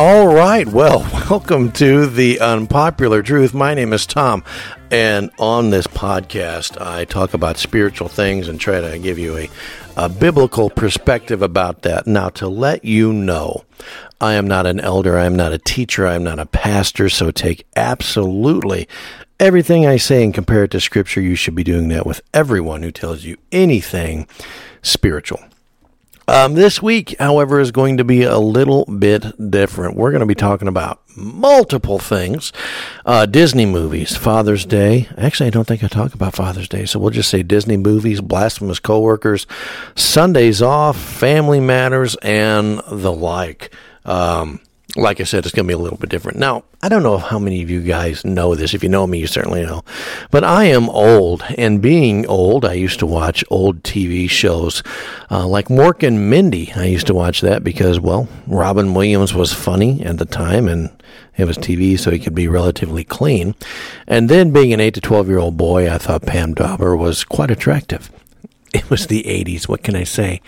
All right, well, welcome to The Unpopular Truth. My name is Tom, and on this podcast, I talk about spiritual things and try to give you a biblical perspective about that. Now, to let you know, I am not an elder, I am not a teacher, I am not a pastor, so take absolutely everything I say and compare it to Scripture. You should be doing that with everyone who tells you anything spiritual. This week, however, is going to be a little bit different. We're going to be talking about multiple things. Disney movies, Father's Day. Actually, I don't think I talk about Father's Day, so we'll just say Disney movies, blasphemous coworkers, Sundays off, family matters, and the like. Like I said, it's going to be a little bit different. Now, I don't know how many of you guys know this. If you know me, you certainly know. But I am old, and being old, I used to watch old TV shows like Mork and Mindy. I used to watch that because, well, Robin Williams was funny at the time, and it was TV, so he could be relatively clean. And then being an 8 to 12-year-old boy, I thought Pam Dawber was quite attractive. It was the 80s, what can I say?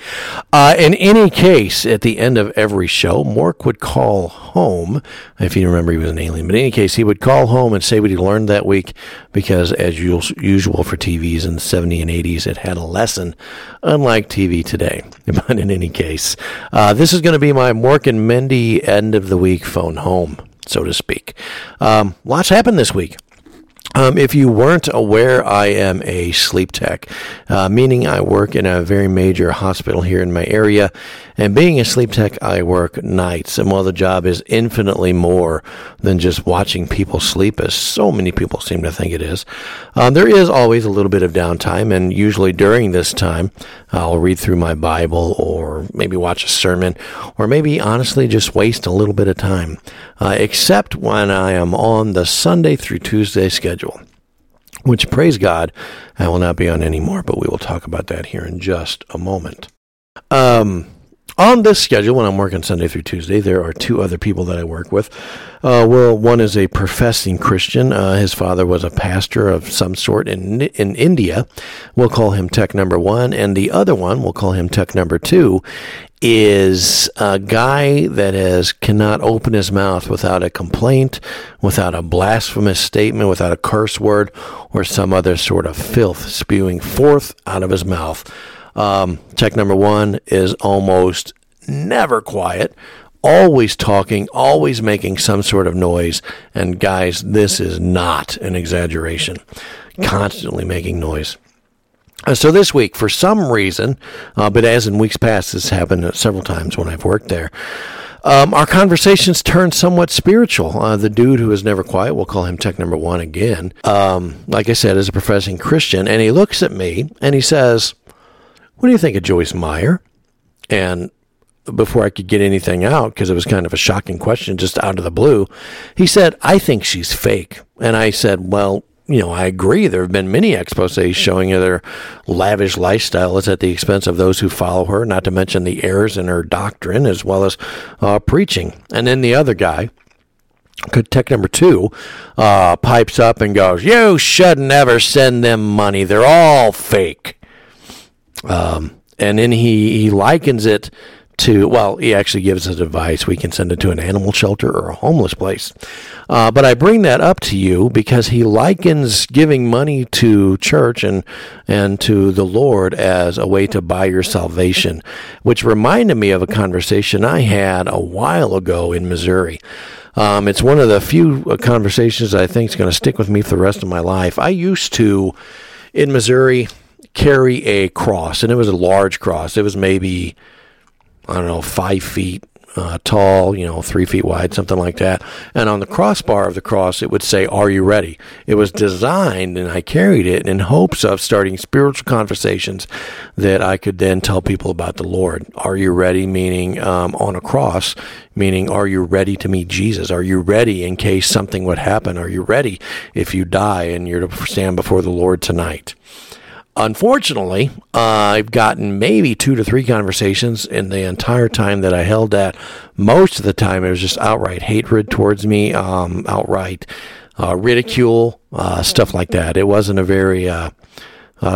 In any case, at the end of every show, Mork would call home. If you remember, he was an alien. But in any case, he would call home and say what he learned that week because, as usual for TVs in the 70s and 80s, it had a lesson, unlike TV today. But in any case, this is going to be my Mork and Mindy end-of-the-week phone home, so to speak. Lots happened this week. If you weren't aware, I am a sleep tech, meaning I work in a very major hospital here in my area. And being a sleep tech, I work nights. And while the job is infinitely more than just watching people sleep, as so many people seem to think it is, there is always a little bit of downtime. And usually during this time, I'll read through my Bible or maybe watch a sermon or maybe honestly just waste a little bit of time, except when I am on the Sunday through Tuesday schedule. Which, praise God, I will not be on anymore, but we will talk about that here in just a moment. On this schedule, when I'm working Sunday through Tuesday, there are two other people that I work with. Well, one is a professing Christian. His father was a pastor of some sort in India. We'll call him tech number one. And the other one, we'll call him tech number two, is a guy that cannot open his mouth without a complaint, without a blasphemous statement, without a curse word, or some other sort of filth spewing forth out of his mouth. Tech number one is almost never quiet, always talking, always making some sort of noise. And guys, this is not an exaggeration. Constantly making noise. So this week, for some reason, but as in weeks past, this happened several times when I've worked there, our conversations turned somewhat spiritual. The dude who is never quiet, we'll call him tech number one again, like I said, is a professing Christian, and he looks at me and he says, "What do you think of Joyce Meyer?" And before I could get anything out, because it was kind of a shocking question just out of the blue, he said, "I think she's fake." And I said, "Well, you know, I agree. There have been many exposés showing their lavish lifestyle is at the expense of those who follow her, not to mention the errors in her doctrine as well as preaching." And then the other guy, tech number two, pipes up and goes, "You should never send them money. They're all fake." And then he likens it to, well, he actually gives us advice. We can send it to an animal shelter or a homeless place. But I bring that up to you because he likens giving money to church and to the Lord as a way to buy your salvation, which reminded me of a conversation I had a while ago in Missouri. It's one of the few conversations I think is going to stick with me for the rest of my life. I used to, in Missouri, carry a cross, and it was a large cross. It was maybe, 5 feet tall, 3 feet wide, something like that. And on the crossbar of the cross, it would say, "Are you ready?" It was designed, and I carried it in hopes of starting spiritual conversations that I could then tell people about the Lord. Are you ready? Meaning, on a cross, meaning, are you ready to meet Jesus? Are you ready in case something would happen? Are you ready if you die and you're to stand before the Lord tonight? Unfortunately, I've gotten maybe 2 to 3 conversations in the entire time that I held that. Most of the time, it was just outright hatred towards me, outright ridicule, stuff like that. It wasn't a very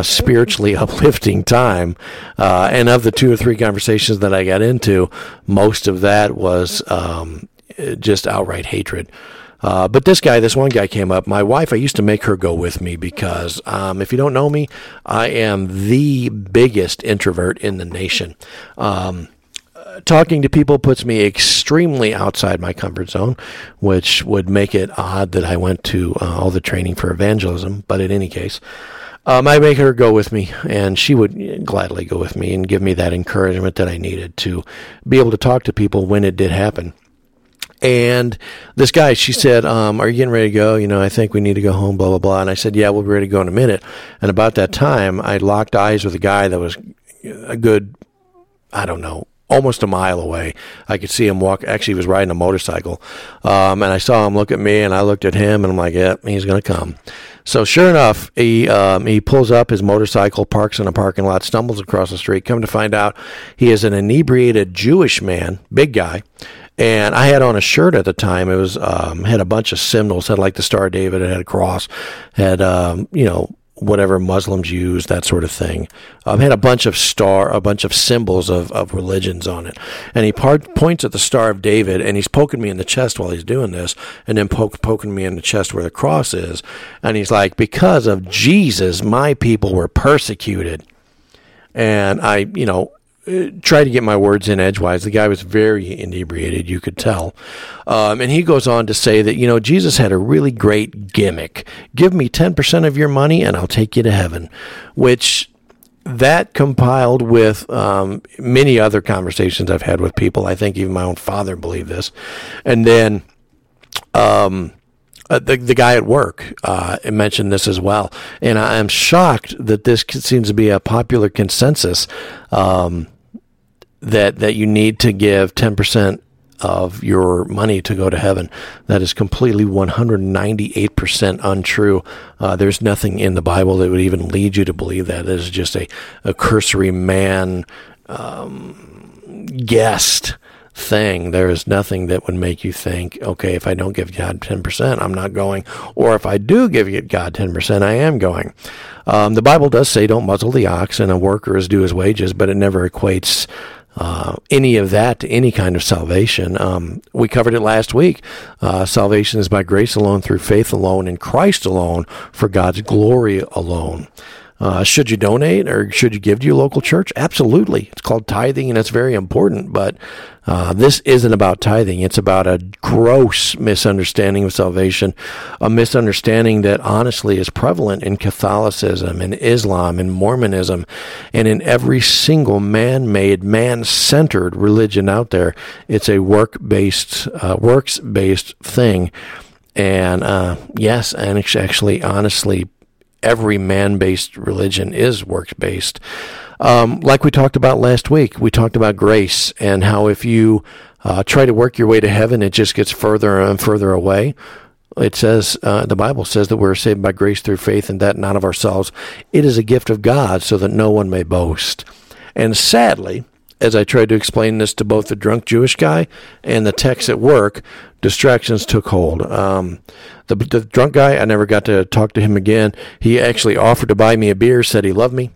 spiritually uplifting time. And of the 2 or 3 conversations that I got into, most of that was just outright hatred. But this one guy came up. My wife, I used to make her go with me because if you don't know me, I am the biggest introvert in the nation. Talking to people puts me extremely outside my comfort zone, which would make it odd that I went to all the training for evangelism. But in any case, I make her go with me, and she would gladly go with me and give me that encouragement that I needed to be able to talk to people when it did happen. And this guy, she said, are you getting ready to go? You know, I think we need to go home, blah, blah, blah. And I said, yeah, we'll be ready to go in a minute. And about that time, I locked eyes with a guy that was a good, I don't know, almost a mile away. I could see him walk. Actually, he was riding a motorcycle. And I saw him look at me, and I looked at him, and I'm like, yeah, he's going to come. So sure enough, he pulls up his motorcycle, parks in a parking lot, stumbles across the street. Come to find out, he is an inebriated Jewish man, big guy. And I had on a shirt at the time. It was had a bunch of symbols. Had like the Star of David. It had a cross. Had you know, whatever Muslims use, that sort of thing. Had a bunch of symbols of religions on it. And he points at the Star of David, and he's poking me in the chest while he's doing this, and then poking me in the chest where the cross is. And he's like, "Because of Jesus, my people were persecuted." And I, you know, try to get my words in edgewise. The guy was very inebriated, you could tell. And he goes on to say that, you know, Jesus had a really great gimmick. Give me 10% of your money and I'll take you to heaven, which that compiled with many other conversations I've had with people. I think even my own father believed this. And then the guy at work mentioned this as well. And I am shocked that this seems to be a popular consensus that you need to give 10% of your money to go to heaven. That is completely 198% untrue. There's nothing in the Bible that would even lead you to believe that. It is just a cursory man guessed thing. There is nothing that would make you think, okay, if I don't give God 10%, I'm not going. Or if I do give God 10%, I am going. The Bible does say don't muzzle the ox, and a worker is due his wages, but it never equates any of that to any kind of salvation. We covered it last week. Salvation is by grace alone, through faith alone, in Christ alone, for God's glory alone. Should you donate or should you give to your local church? Absolutely. It's called tithing, and it's very important, but this isn't about tithing. It's about a gross misunderstanding of salvation, a misunderstanding that honestly is prevalent in Catholicism, in Islam, in Mormonism, and in every single man-made, man-centered religion out there. It's a works-based thing, and yes, and it's actually, honestly, every man-based religion is works-based. Like we talked about last week, we talked about grace and how if you try to work your way to heaven, it just gets further and further away. It says, the Bible says that we're saved by grace through faith and that not of ourselves. It is a gift of God so that no one may boast. And sadly, as I tried to explain this to both the drunk Jewish guy and the techs at work, distractions took hold. The drunk guy, I never got to talk to him again. He actually offered to buy me a beer, said he loved me.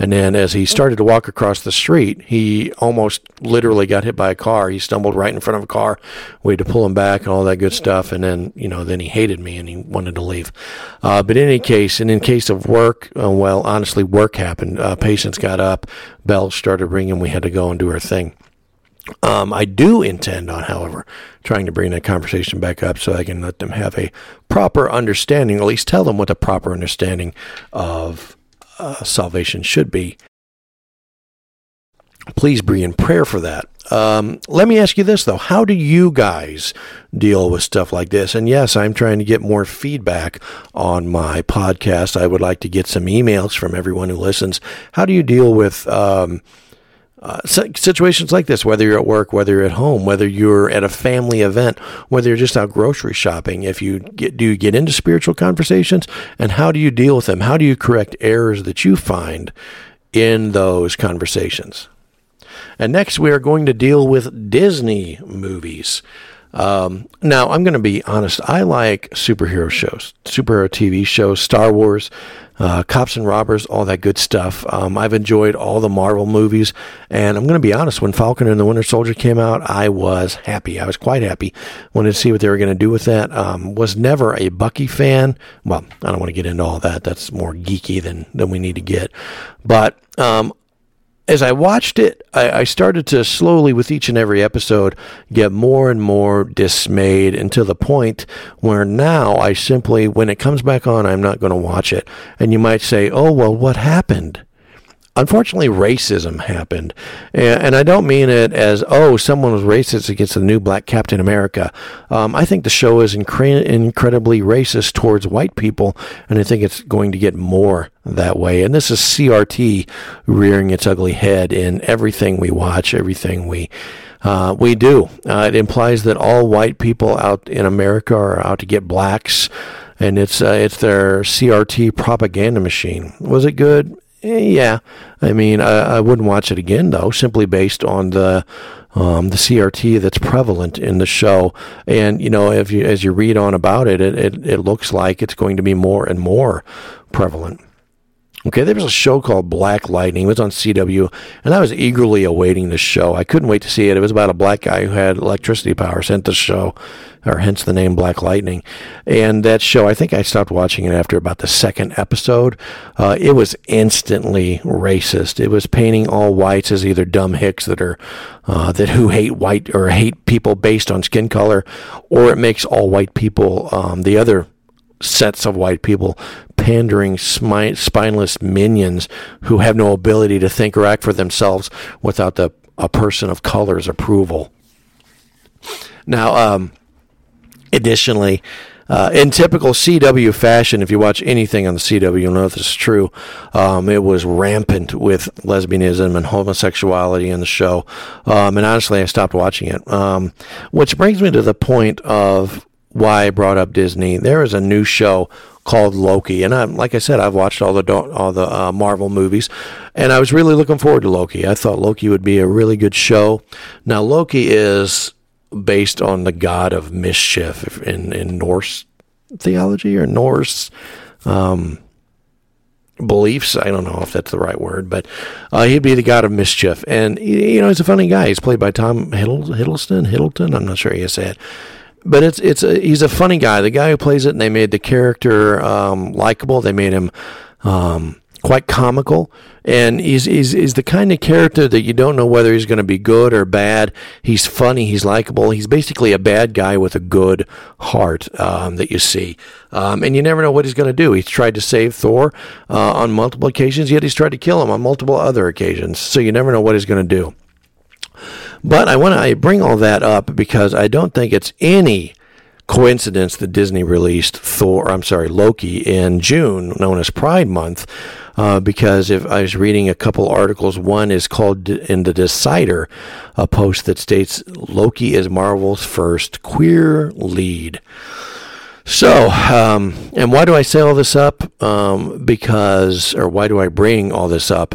And then as he started to walk across the street, he almost literally got hit by a car. He stumbled right in front of a car. We had to pull him back and all that good stuff. And then, you know, then he hated me and he wanted to leave. But in any case, and in case of work, well, honestly, work happened. Patients got up, bells started ringing. We had to go and do our thing. I do intend on, however, trying to bring that conversation back up so I can let them have a proper understanding, or at least tell them what the proper understanding of salvation should be. Please be in prayer for that. Let me ask you this, though. How do you guys deal with stuff like this? And yes, I'm trying to get more feedback on my podcast. I would like to get some emails from everyone who listens. How do you deal with situations like this, whether you're at work, whether you're at home, whether you're at a family event, whether you're just out grocery shopping? If you do you get into spiritual conversations, and how do you deal with them? How do you correct errors that you find in those conversations? And next, we are going to deal with Disney movies. Now, I'm going to be honest. I like superhero shows, superhero TV shows, Star Wars, cops and robbers, all that good stuff. I've enjoyed all the Marvel movies. And I'm going to be honest, when Falcon and the Winter Soldier came out, I was happy. I was quite happy. Wanted to see what they were going to do with that. Was never a Bucky fan. Well, I don't want to get into all that. That's more geeky than we need to get. But as I watched it, I started to slowly, with each and every episode, get more and more dismayed until the point where now I simply, when it comes back on, I'm not going to watch it. And you might say, oh, well, what happened? Unfortunately, racism happened. And I don't mean it as, oh, someone was racist against the new black Captain America. I think the show is incredibly racist towards white people, and I think it's going to get more that way. And this is CRT rearing its ugly head in everything we watch, everything we do. It implies that all white people out in America are out to get blacks, and it's their CRT propaganda machine. Was it good? Yeah. I mean, I wouldn't watch it again, though, simply based on the CRT that's prevalent in the show. And, you know, if you, as you read on about it, it looks like it's going to be more and more prevalent. Okay, there was a show called Black Lightning. It was on CW, and I was eagerly awaiting this show. I couldn't wait to see it. It was about a black guy who had electricity powers, hence the show, or hence the name Black Lightning. And that show, I think I stopped watching it after about the second episode. It was instantly racist. It was painting all whites as either dumb hicks that are who hate white or hate people based on skin color, or it makes all white people the other sets of white people pandering spineless minions who have no ability to think or act for themselves without a person of color's approval. Now, additionally, in typical CW fashion, if you watch anything on the CW, you'll know if this is true. It was rampant with lesbianism and homosexuality in the show. And honestly, I stopped watching it. Which brings me to the point of why I brought up Disney. There is a new show called Loki, and I've watched all the Marvel movies, and I was really looking forward to Loki. I thought Loki would be a really good show. Now, Loki is based on the god of mischief in Norse theology or Norse beliefs. I don't know if that's the right word, but he'd be the god of mischief. And, you know, he's a funny guy. He's played by Tom Hiddleston. I'm not sure he has that. But he's a funny guy, the guy who plays it, and they made the character likable. They made him quite comical, and he's the kind of character that you don't know whether he's going to be good or bad. He's funny, he's likable, he's basically a bad guy with a good heart that you see, and you never know what he's going to do. He's tried to save Thor on multiple occasions, yet he's tried to kill him on multiple other occasions, so you never know what he's going to do. But I bring all that up because I don't think it's any coincidence that Disney released Loki in June, known as Pride Month, because if I was reading a couple articles, one is called in The Decider, a post that states Loki is Marvel's first queer lead. So, and why do I say all this up? Why do I bring all this up?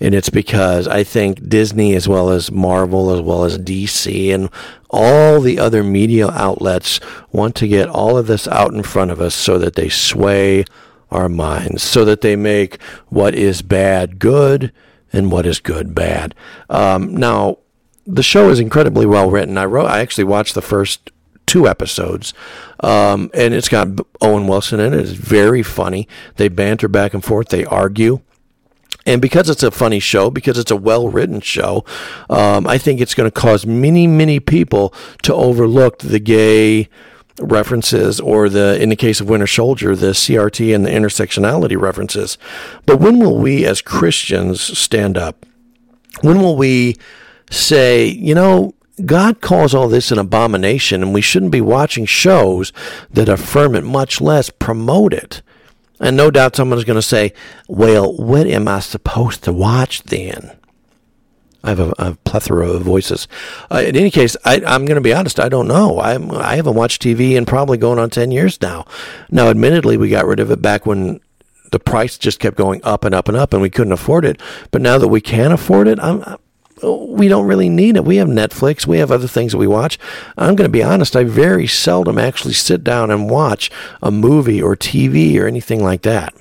And it's because I think Disney, as well as Marvel, as well as DC, and all the other media outlets want to get all of this out in front of us so that they sway our minds, so that they make what is bad good and what is good bad. Now, the show is incredibly well written. I actually watched the first two episodes, and it's got Owen Wilson in it. It's very funny. They banter back and forth. They argue. And because it's a funny show, because it's a well-written show, I think it's going to cause many, many people to overlook the gay references or in the case of Winter Soldier, the CRT and the intersectionality references. But when will we as Christians stand up? When will we say, you know, God calls all this an abomination and we shouldn't be watching shows that affirm it, much less promote it? And no doubt someone's going to say, well, what am I supposed to watch then? I have a plethora of voices. In any case, I'm going to be honest. I don't know. I haven't watched TV in probably going on 10 years now. Now, admittedly, we got rid of it back when the price just kept going up and up and up and we couldn't afford it. But now that we can afford it, I'm we don't really need it. We have Netflix. We have other things that we watch. I'm going to be honest. I very seldom actually sit down and watch a movie or TV or anything like that.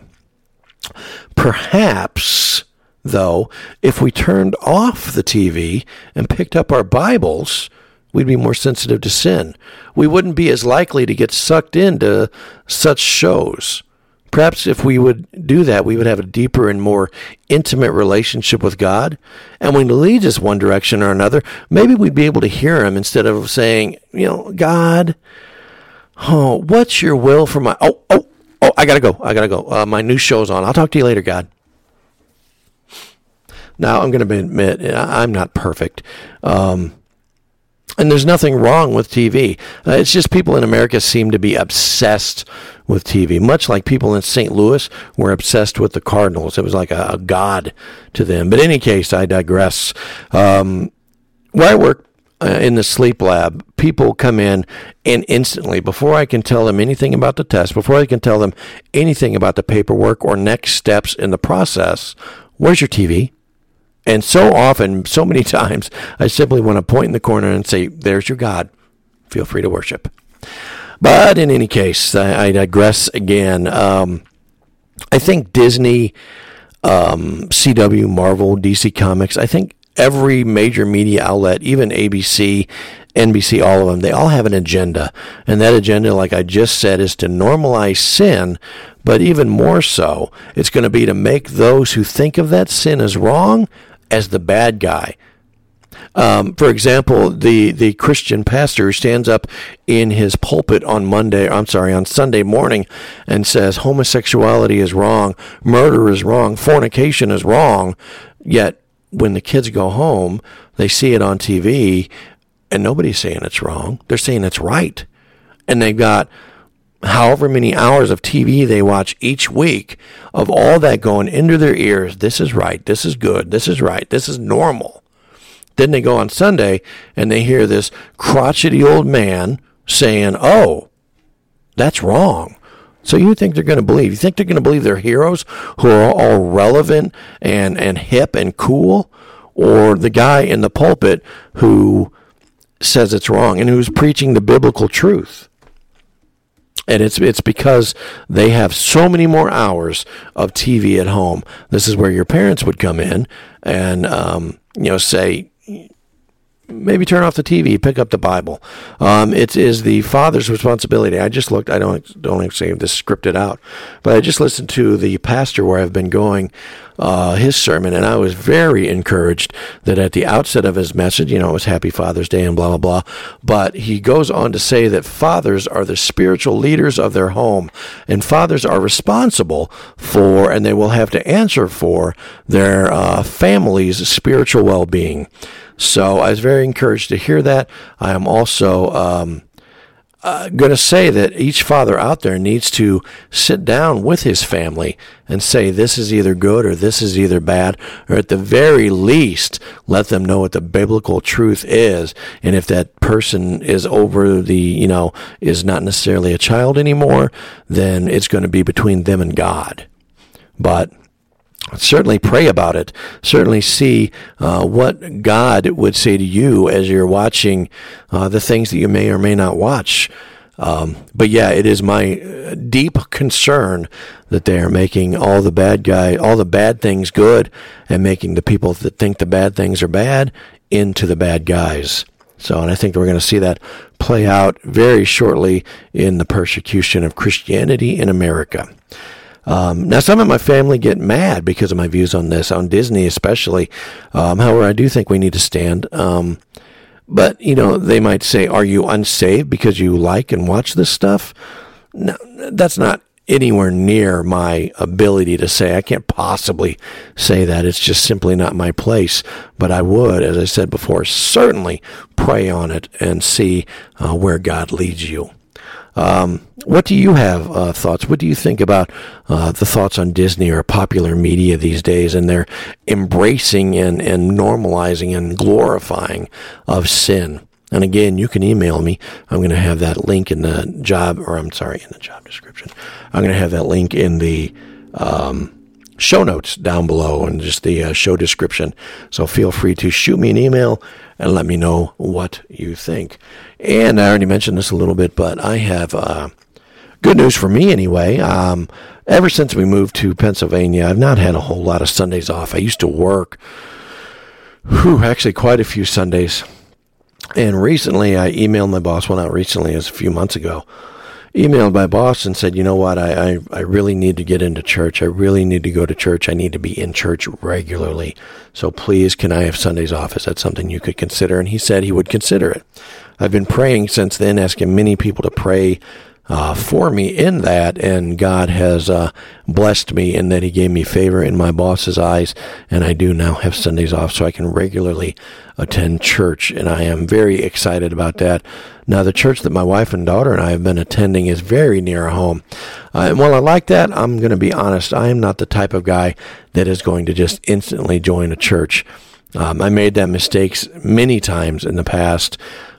Perhaps, though, if we turned off the TV and picked up our Bibles, we'd be more sensitive to sin. We wouldn't be as likely to get sucked into such shows. Perhaps if we would do that, we would have a deeper and more intimate relationship with God. And when He leads us one direction or another, maybe we'd be able to hear Him instead of saying, you know, God, oh, what's your will for my... Oh, I got to go. My new show's on. I'll talk to you later, God. Now, I'm going to admit, I'm not perfect. And there's nothing wrong with TV. It's just people in America seem to be obsessed with TV, much like people in St. Louis were obsessed with the Cardinals. It was like a god to them. But in any case, I digress. Where I work, in the sleep lab, people come in and instantly, before I can tell them anything about the test, before I can tell them anything about the paperwork or next steps in the process, where's your TV? And so often, so many times, I simply want to point in the corner and say, there's your God. Feel free to worship. But in any case, I digress again. I think Disney, CW, Marvel, DC Comics, I think every major media outlet, even ABC, NBC, all of them, they all have an agenda. And that agenda, like I just said, is to normalize sin, but even more so, it's going to be to make those who think of that sin as wrong as the bad guy. For example, the Christian pastor who stands up in his pulpit on Sunday morning and says homosexuality is wrong, murder is wrong, fornication is wrong, yet when the kids go home, they see it on TV, and nobody's saying it's wrong. They're saying it's right. And they've got however many hours of TV they watch each week of all that going into their ears. This is right. This is good. This is right. This is normal. Then they go on Sunday, and they hear this crotchety old man saying, oh, that's wrong. So you think they're going to believe? You think they're going to believe they're heroes who are all relevant and hip and cool? Or the guy in the pulpit who says it's wrong and who's preaching the biblical truth? And it's because they have so many more hours of TV at home. This is where your parents would come in and say, maybe turn off the TV, pick up the Bible. It is the father's responsibility. I just looked, I don't say this scripted out, but I just listened to the pastor where I've been going, his sermon, and I was very encouraged that at the outset of his message, it was Happy Father's Day and blah, blah, blah. But he goes on to say that fathers are the spiritual leaders of their home, and fathers are responsible for, and they will have to answer for, their family's spiritual well-being. So I was very encouraged to hear that. I am also going to say that each father out there needs to sit down with his family and say this is either good or this is either bad, or at the very least let them know what the biblical truth is. And if that person is over the, is not necessarily a child anymore, then it's going to be between them and God. But certainly pray about it. Certainly see what God would say to you as you're watching the things that you may or may not watch. But yeah, it is my deep concern that they are making all the bad things good and making the people that think the bad things are bad into the bad guys. So, and I think we're going to see that play out very shortly in the persecution of Christianity in America. Now, some of my family get mad because of my views on this, on Disney especially. However, I do think we need to stand. But, they might say, are you unsaved because you like and watch this stuff? No, that's not anywhere near my ability to say. I can't possibly say that. It's just simply not my place. But I would, as I said before, certainly pray on it and see where God leads you. What do you have thoughts? What do you think about the thoughts on Disney or popular media these days and their embracing and normalizing and glorifying of sin? And again, you can email me. I'm going to have that link in the job description. I'm going to have that link in the show notes down below and just the show description. So feel free to shoot me an email and let me know what you think. And I already mentioned this a little bit, but I have good news for me anyway. Ever since we moved to Pennsylvania, I've not had a whole lot of Sundays off. I used to work, actually quite a few Sundays. And recently I emailed my boss, well, not recently, it was a few months ago, emailed my boss and said, you know what, I really need to get into church. I really need to go to church. I need to be in church regularly. So please, can I have Sundays off? Is that something you could consider? And he said he would consider it. I've been praying since then, asking many people to pray for me in that, and God has blessed me in that he gave me favor in my boss's eyes, and I do now have Sundays off so I can regularly attend church, and I am very excited about that. Now, the church that my wife and daughter and I have been attending is very near home. And while I like that, I'm going to be honest, I am not the type of guy that is going to just instantly join a church. I made that mistake many times in the past.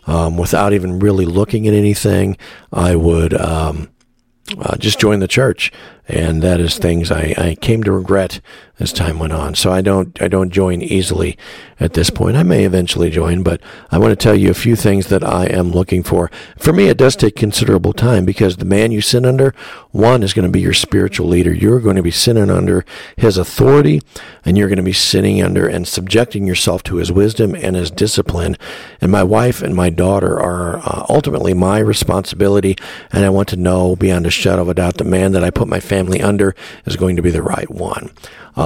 Without even really looking at anything, I would just join the church, and that is things I came to regret as time went on. So I don't join easily at this point. I may eventually join, but I want to tell you a few things that I am looking for. For me, it does take considerable time because the man you sit under, one, is going to be your spiritual leader. You're going to be sitting under his authority, and you're going to be sitting under and subjecting yourself to his wisdom and his discipline. And my wife and my daughter are ultimately my responsibility, and I want to know beyond a shadow of a doubt the man that I put my family under is going to be the right one.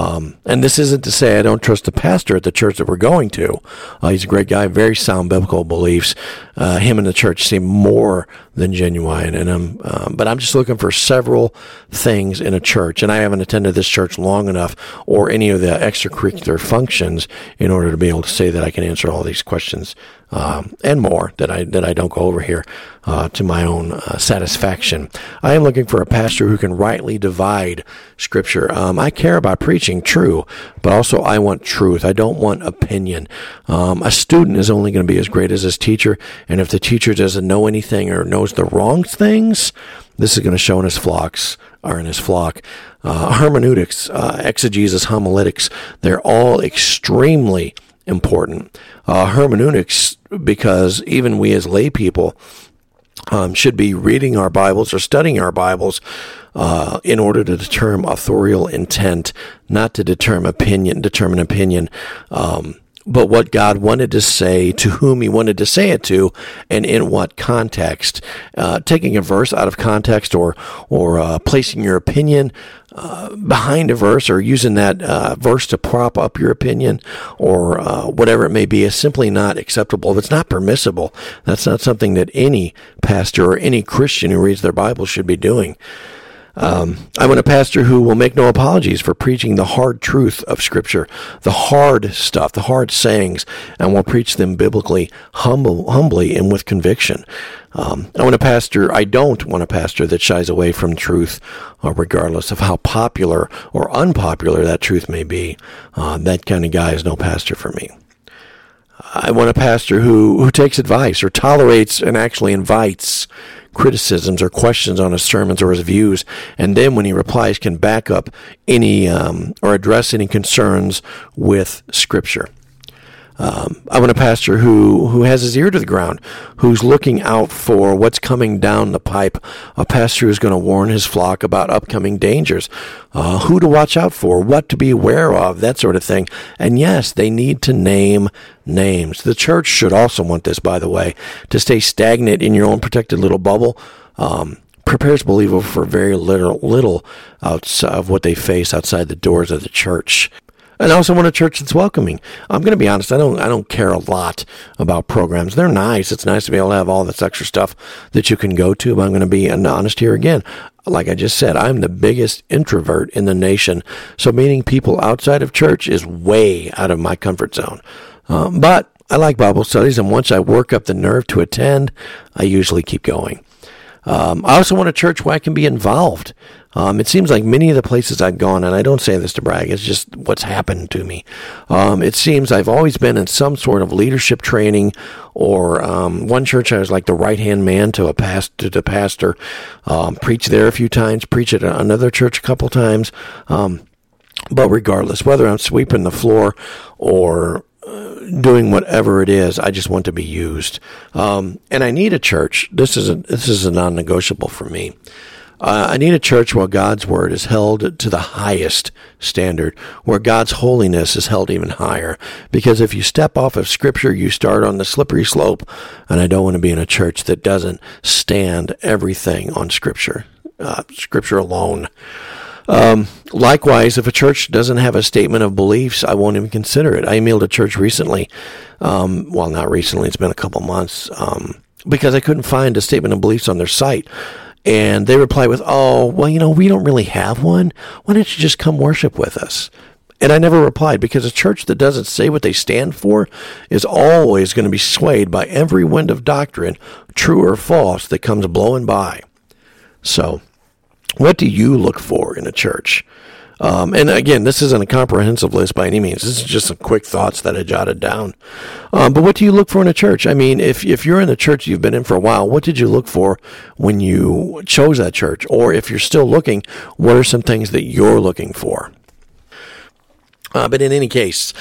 And this isn't to say I don't trust the pastor at the church that we're going to. He's a great guy, very sound biblical beliefs. Him and the church seem more than genuine. And but I'm just looking for several things in a church. And I haven't attended this church long enough or any of the extracurricular functions in order to be able to say that I can answer all these questions and more that I don't go over here to my own satisfaction. I am looking for a pastor who can rightly divide Scripture. I care about preaching true, but also I want truth. I don't want opinion. A student is only going to be as great as his teacher, and if the teacher doesn't know anything or knows the wrong things, this is going to show in his flocks. Are in his flock. Hermeneutics, exegesis, homiletics, they're all extremely important. Hermeneutics, because even we as lay people should be reading our Bibles or studying our Bibles in order to determine authorial intent, not to determine opinion, but what God wanted to say, to whom he wanted to say it to, and in what context. Taking a verse out of context or placing your opinion behind a verse or using that verse to prop up your opinion or whatever it may be is simply not acceptable. It's not permissible. That's not something that any pastor or any Christian who reads their Bible should be doing. I want a pastor who will make no apologies for preaching the hard truth of Scripture, the hard stuff, the hard sayings, and will preach them biblically, humbly, and with conviction. I don't want a pastor that shies away from truth, regardless of how popular or unpopular that truth may be. That kind of guy is no pastor for me. I want a pastor who takes advice or tolerates and actually invites criticisms or questions on his sermons or his views, and then when he replies can back up any or address any concerns with Scripture. I want a pastor who has his ear to the ground, who's looking out for what's coming down the pipe, a pastor who's going to warn his flock about upcoming dangers, who to watch out for, what to be aware of, that sort of thing. And yes, they need to name names. The church should also want this, by the way, to stay stagnant in your own protected little bubble. Prepares believers for very little outside of what they face outside the doors of the church. And I also want a church that's welcoming. I'm going to be honest, I don't care a lot about programs. They're nice. It's nice to be able to have all this extra stuff that you can go to, but I'm going to be honest here again. Like I just said, I'm the biggest introvert in the nation, so meeting people outside of church is way out of my comfort zone. But I like Bible studies, and once I work up the nerve to attend, I usually keep going. I also want a church where I can be involved. It seems like many of the places I've gone, and I don't say this to brag, it's just what's happened to me. It seems I've always been in some sort of leadership training, or one church I was like the right-hand man to the pastor, preach there a few times, preach at another church a couple times. But regardless, whether I'm sweeping the floor or doing whatever it is, I just want to be used. And I need a church. This is a non-negotiable for me. I need a church where God's word is held to the highest standard, where God's holiness is held even higher. Because if you step off of Scripture, you start on the slippery slope, and I don't want to be in a church that doesn't stand everything on Scripture, Scripture alone. Likewise, if a church doesn't have a statement of beliefs, I won't even consider it. I emailed a church recently, well, not recently, it's been a couple months, because I couldn't find a statement of beliefs on their site. And they replied with, oh, well, you know, we don't really have one. Why don't you just come worship with us? And I never replied, because a church that doesn't say what they stand for is always going to be swayed by every wind of doctrine, true or false, that comes blowing by. So what do you look for in a church? And again, this isn't a comprehensive list by any means. This is just some quick thoughts that I jotted down. But what do you look for in a church? I mean, if you're in a church you've been in for a while, what did you look for when you chose that church? Or if you're still looking, what are some things that you're looking for? But in any case,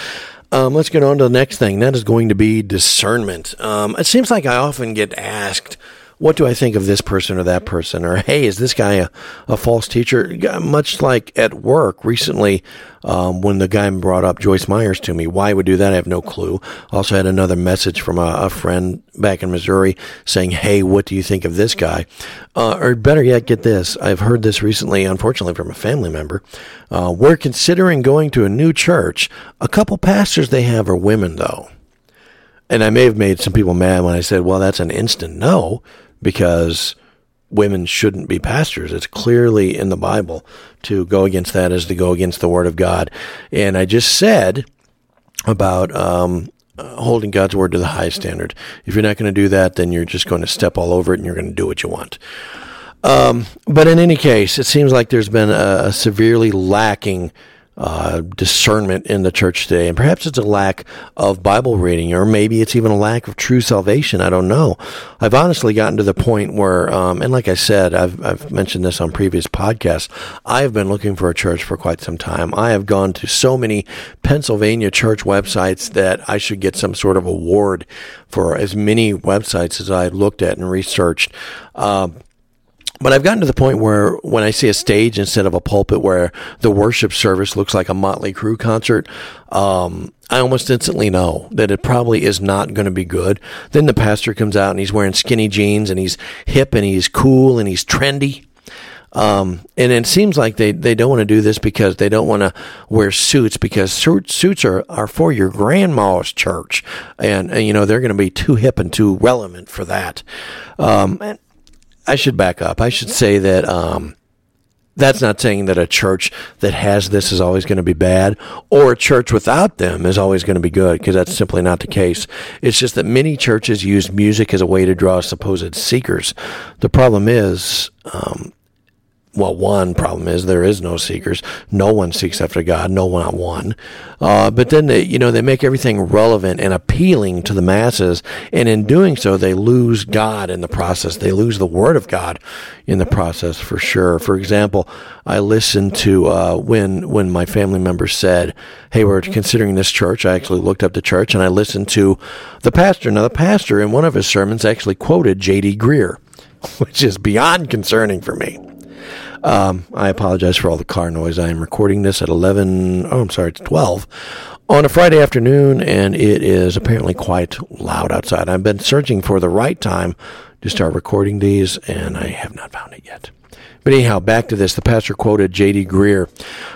let's get on to the next thing. That is going to be discernment. It seems like I often get asked, what do I think of this person or that person? Or, hey, is this guy a false teacher? Much like at work recently, when the guy brought up Joyce Meyer to me, why I would do that, I have no clue. Also had another message from a friend back in Missouri saying, hey, what do you think of this guy? Or better yet, get this. I've heard this recently, unfortunately, from a family member. We're considering going to a new church. A couple pastors they have are women, though. And I may have made some people mad when I said, well, that's an instant no, because women shouldn't be pastors. It's clearly in the Bible. To go against that is to go against the Word of God. And I just said about holding God's Word to the high standard. If you're not going to do that, then you're just going to step all over it and you're going to do what you want. But in any case, it seems like there's been a severely lacking discernment in the church today, and perhaps it's a lack of Bible reading, or maybe it's even a lack of true salvation. I don't know. I've honestly gotten to the point where, and like I said, I've mentioned this on previous podcasts, I've been looking for a church for quite some time. I have gone to so many Pennsylvania church websites that I should get some sort of award for as many websites as I looked at and researched. But I've gotten to the point where when I see a stage instead of a pulpit where the worship service looks like a Motley Crue concert, I almost instantly know that it probably is not going to be good. Then the pastor comes out and he's wearing skinny jeans and he's hip and he's cool and he's trendy. And it seems like they don't want to do this because they don't want to wear suits, because suits are for your grandma's church. And you know, they're going to be too hip and too relevant for that. And I should back up. I should say that that's not saying that a church that has this is always going to be bad, or a church without them is always going to be good, because that's simply not the case. It's just that many churches use music as a way to draw supposed seekers. The problem is, one problem is there is no seekers. No one seeks after God. No one, not one. But then they make everything relevant and appealing to the masses. And in doing so, they lose God in the process. They lose the Word of God in the process, for sure. For example, I listened to, when my family member said, hey, we're considering this church. I actually looked up the church and I listened to the pastor. Now, the pastor in one of his sermons actually quoted J.D. Greer, which is beyond concerning for me. I apologize for all the car noise. I am recording this at 12 on a Friday afternoon, and it is apparently quite loud outside. I've been searching for the right time to start recording these, and I have not found it yet. But anyhow, back to this. The pastor quoted J.D. Greer.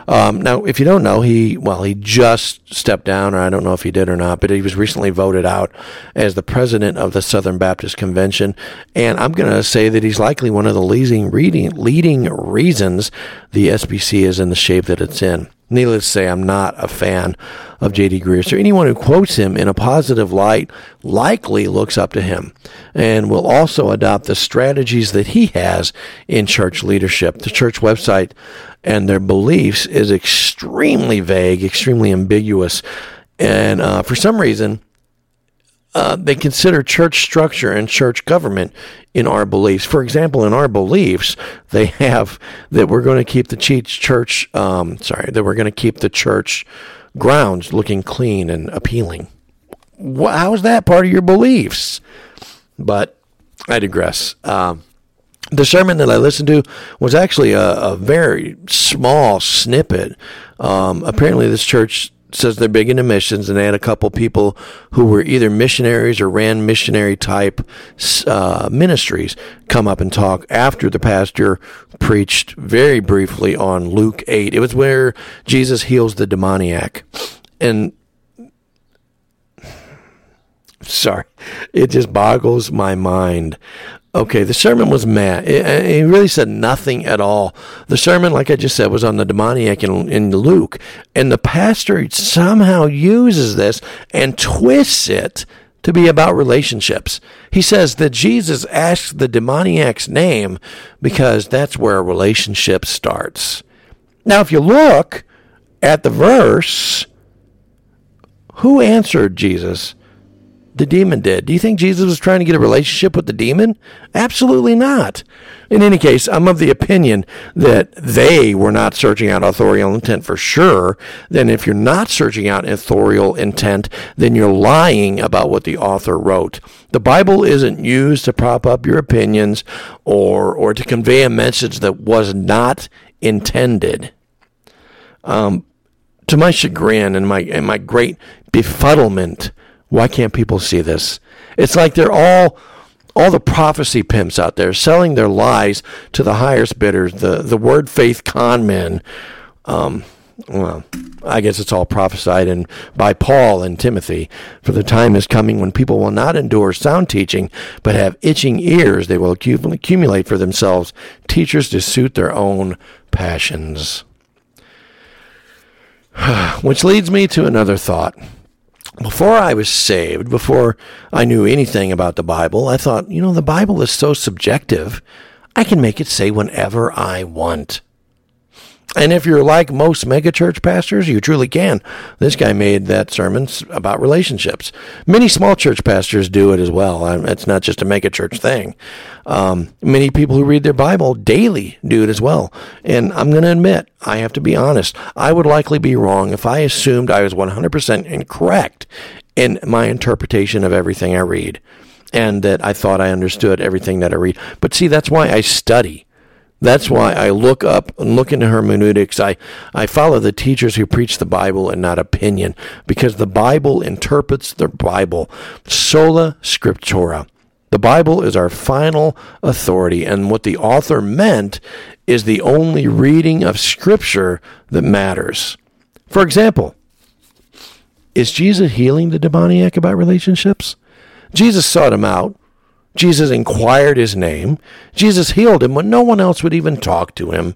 Now, if you don't know, he just stepped down, or I don't know if he did or not, but he was recently voted out as the president of the Southern Baptist Convention. And I'm going to say that he's likely one of the leading reasons the SBC is in the shape that it's in. Needless to say, I'm not a fan of J.D. Greer. So anyone who quotes him in a positive light likely looks up to him and will also adopt the strategies that he has in church leadership. The church website and their beliefs is extremely vague, extremely ambiguous. And for some reason, they consider church structure and church government in our beliefs. For example, in our beliefs, they have that we're going to keep the church, that we're going to keep the church grounds looking clean and appealing. How is that part of your beliefs? But I digress. The sermon that I listened to was actually a very small snippet. Apparently this church says they're big into missions, and they had a couple people who were either missionaries or ran missionary type ministries come up and talk after the pastor preached very briefly on Luke 8. It was where Jesus heals the demoniac. And sorry, it just boggles my mind. Okay, the sermon was mad. He really said nothing at all. The sermon, like I just said, was on the demoniac in Luke. And the pastor somehow uses this and twists it to be about relationships. He says that Jesus asked the demoniac's name because that's where a relationship starts. Now, if you look at the verse, who answered Jesus? The demon did. Do you think Jesus was trying to get a relationship with the demon? Absolutely not. In any case, I'm of the opinion that they were not searching out authorial intent for sure. Then if you're not searching out authorial intent, then you're lying about what the author wrote. The Bible isn't used to prop up your opinions or to convey a message that was not intended. To my chagrin and my great befuddlement, why can't people see this? It's like they're all the prophecy pimps out there selling their lies to the highest bidders, the word faith con men. Well, I guess it's all prophesied and by Paul and Timothy. For the time is coming when people will not endure sound teaching, but have itching ears. They will accumulate for themselves teachers to suit their own passions. Which leads me to another thought. Before I was saved, before I knew anything about the Bible, I thought, the Bible is so subjective, I can make it say whenever I want. And if you're like most megachurch pastors, you truly can. This guy made that sermon about relationships. Many small church pastors do it as well. It's not just a megachurch thing. Many people who read their Bible daily do it as well. And I'm going to admit, I have to be honest, I would likely be wrong if I assumed I was 100% incorrect in my interpretation of everything I read, and that I thought I understood everything that I read. But see, that's why I study. That's why I look up and look into hermeneutics. I follow the teachers who preach the Bible and not opinion, because the Bible interprets the Bible. Sola Scriptura. The Bible is our final authority, and what the author meant is the only reading of Scripture that matters. For example, is Jesus healing the demoniac about relationships? Jesus sought him out. Jesus inquired his name. Jesus healed him when no one else would even talk to him.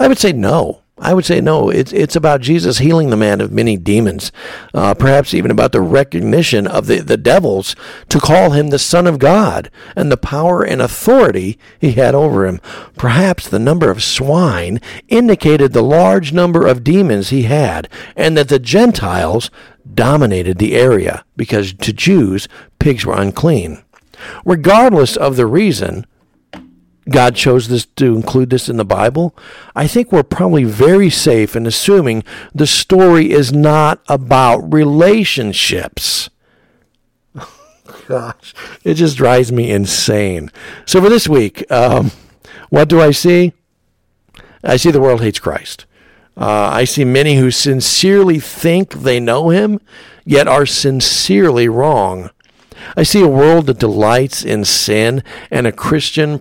I would say no. It's about Jesus healing the man of many demons, perhaps even about the recognition of the devils to call him the Son of God and the power and authority he had over him. Perhaps the number of swine indicated the large number of demons he had, and that the Gentiles dominated the area because to Jews, pigs were unclean. Regardless of the reason God chose this to include this in the Bible, I think we're probably very safe in assuming the story is not about relationships. Gosh, it just drives me insane. So for this week, what do I see? I see the world hates Christ. I see many who sincerely think they know him, yet are sincerely wrong. I see a world that delights in sin and a professing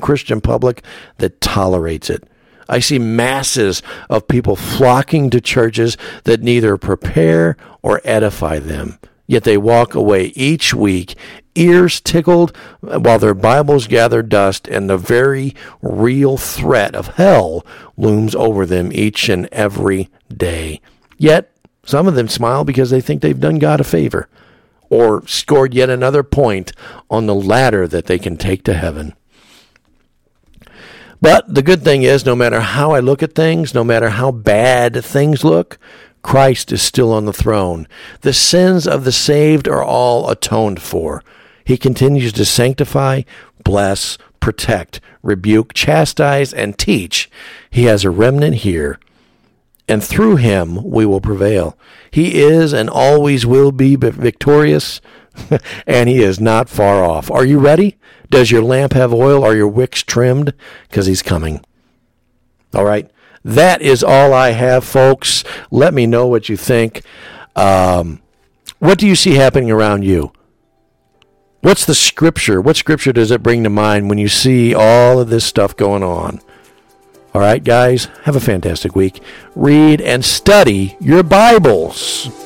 Christian public that tolerates it. I see masses of people flocking to churches that neither prepare or edify them, yet they walk away each week, ears tickled, while their Bibles gather dust, and the very real threat of hell looms over them each and every day. Yet some of them smile because they think they've done God a favor, or scored yet another point on the ladder that they can take to heaven. But the good thing is, no matter how I look at things, no matter how bad things look, Christ is still on the throne. The sins of the saved are all atoned for. He continues to sanctify, bless, protect, rebuke, chastise, and teach. He has a remnant here, and through him we will prevail. He is and always will be victorious, and he is not far off. Are you ready? Does your lamp have oil? Are your wicks trimmed? Because he's coming. All right. That is all I have, folks. Let me know what you think. What do you see happening around you? What's the scripture? What scripture does it bring to mind when you see all of this stuff going on? All right, guys, have a fantastic week. Read and study your Bibles.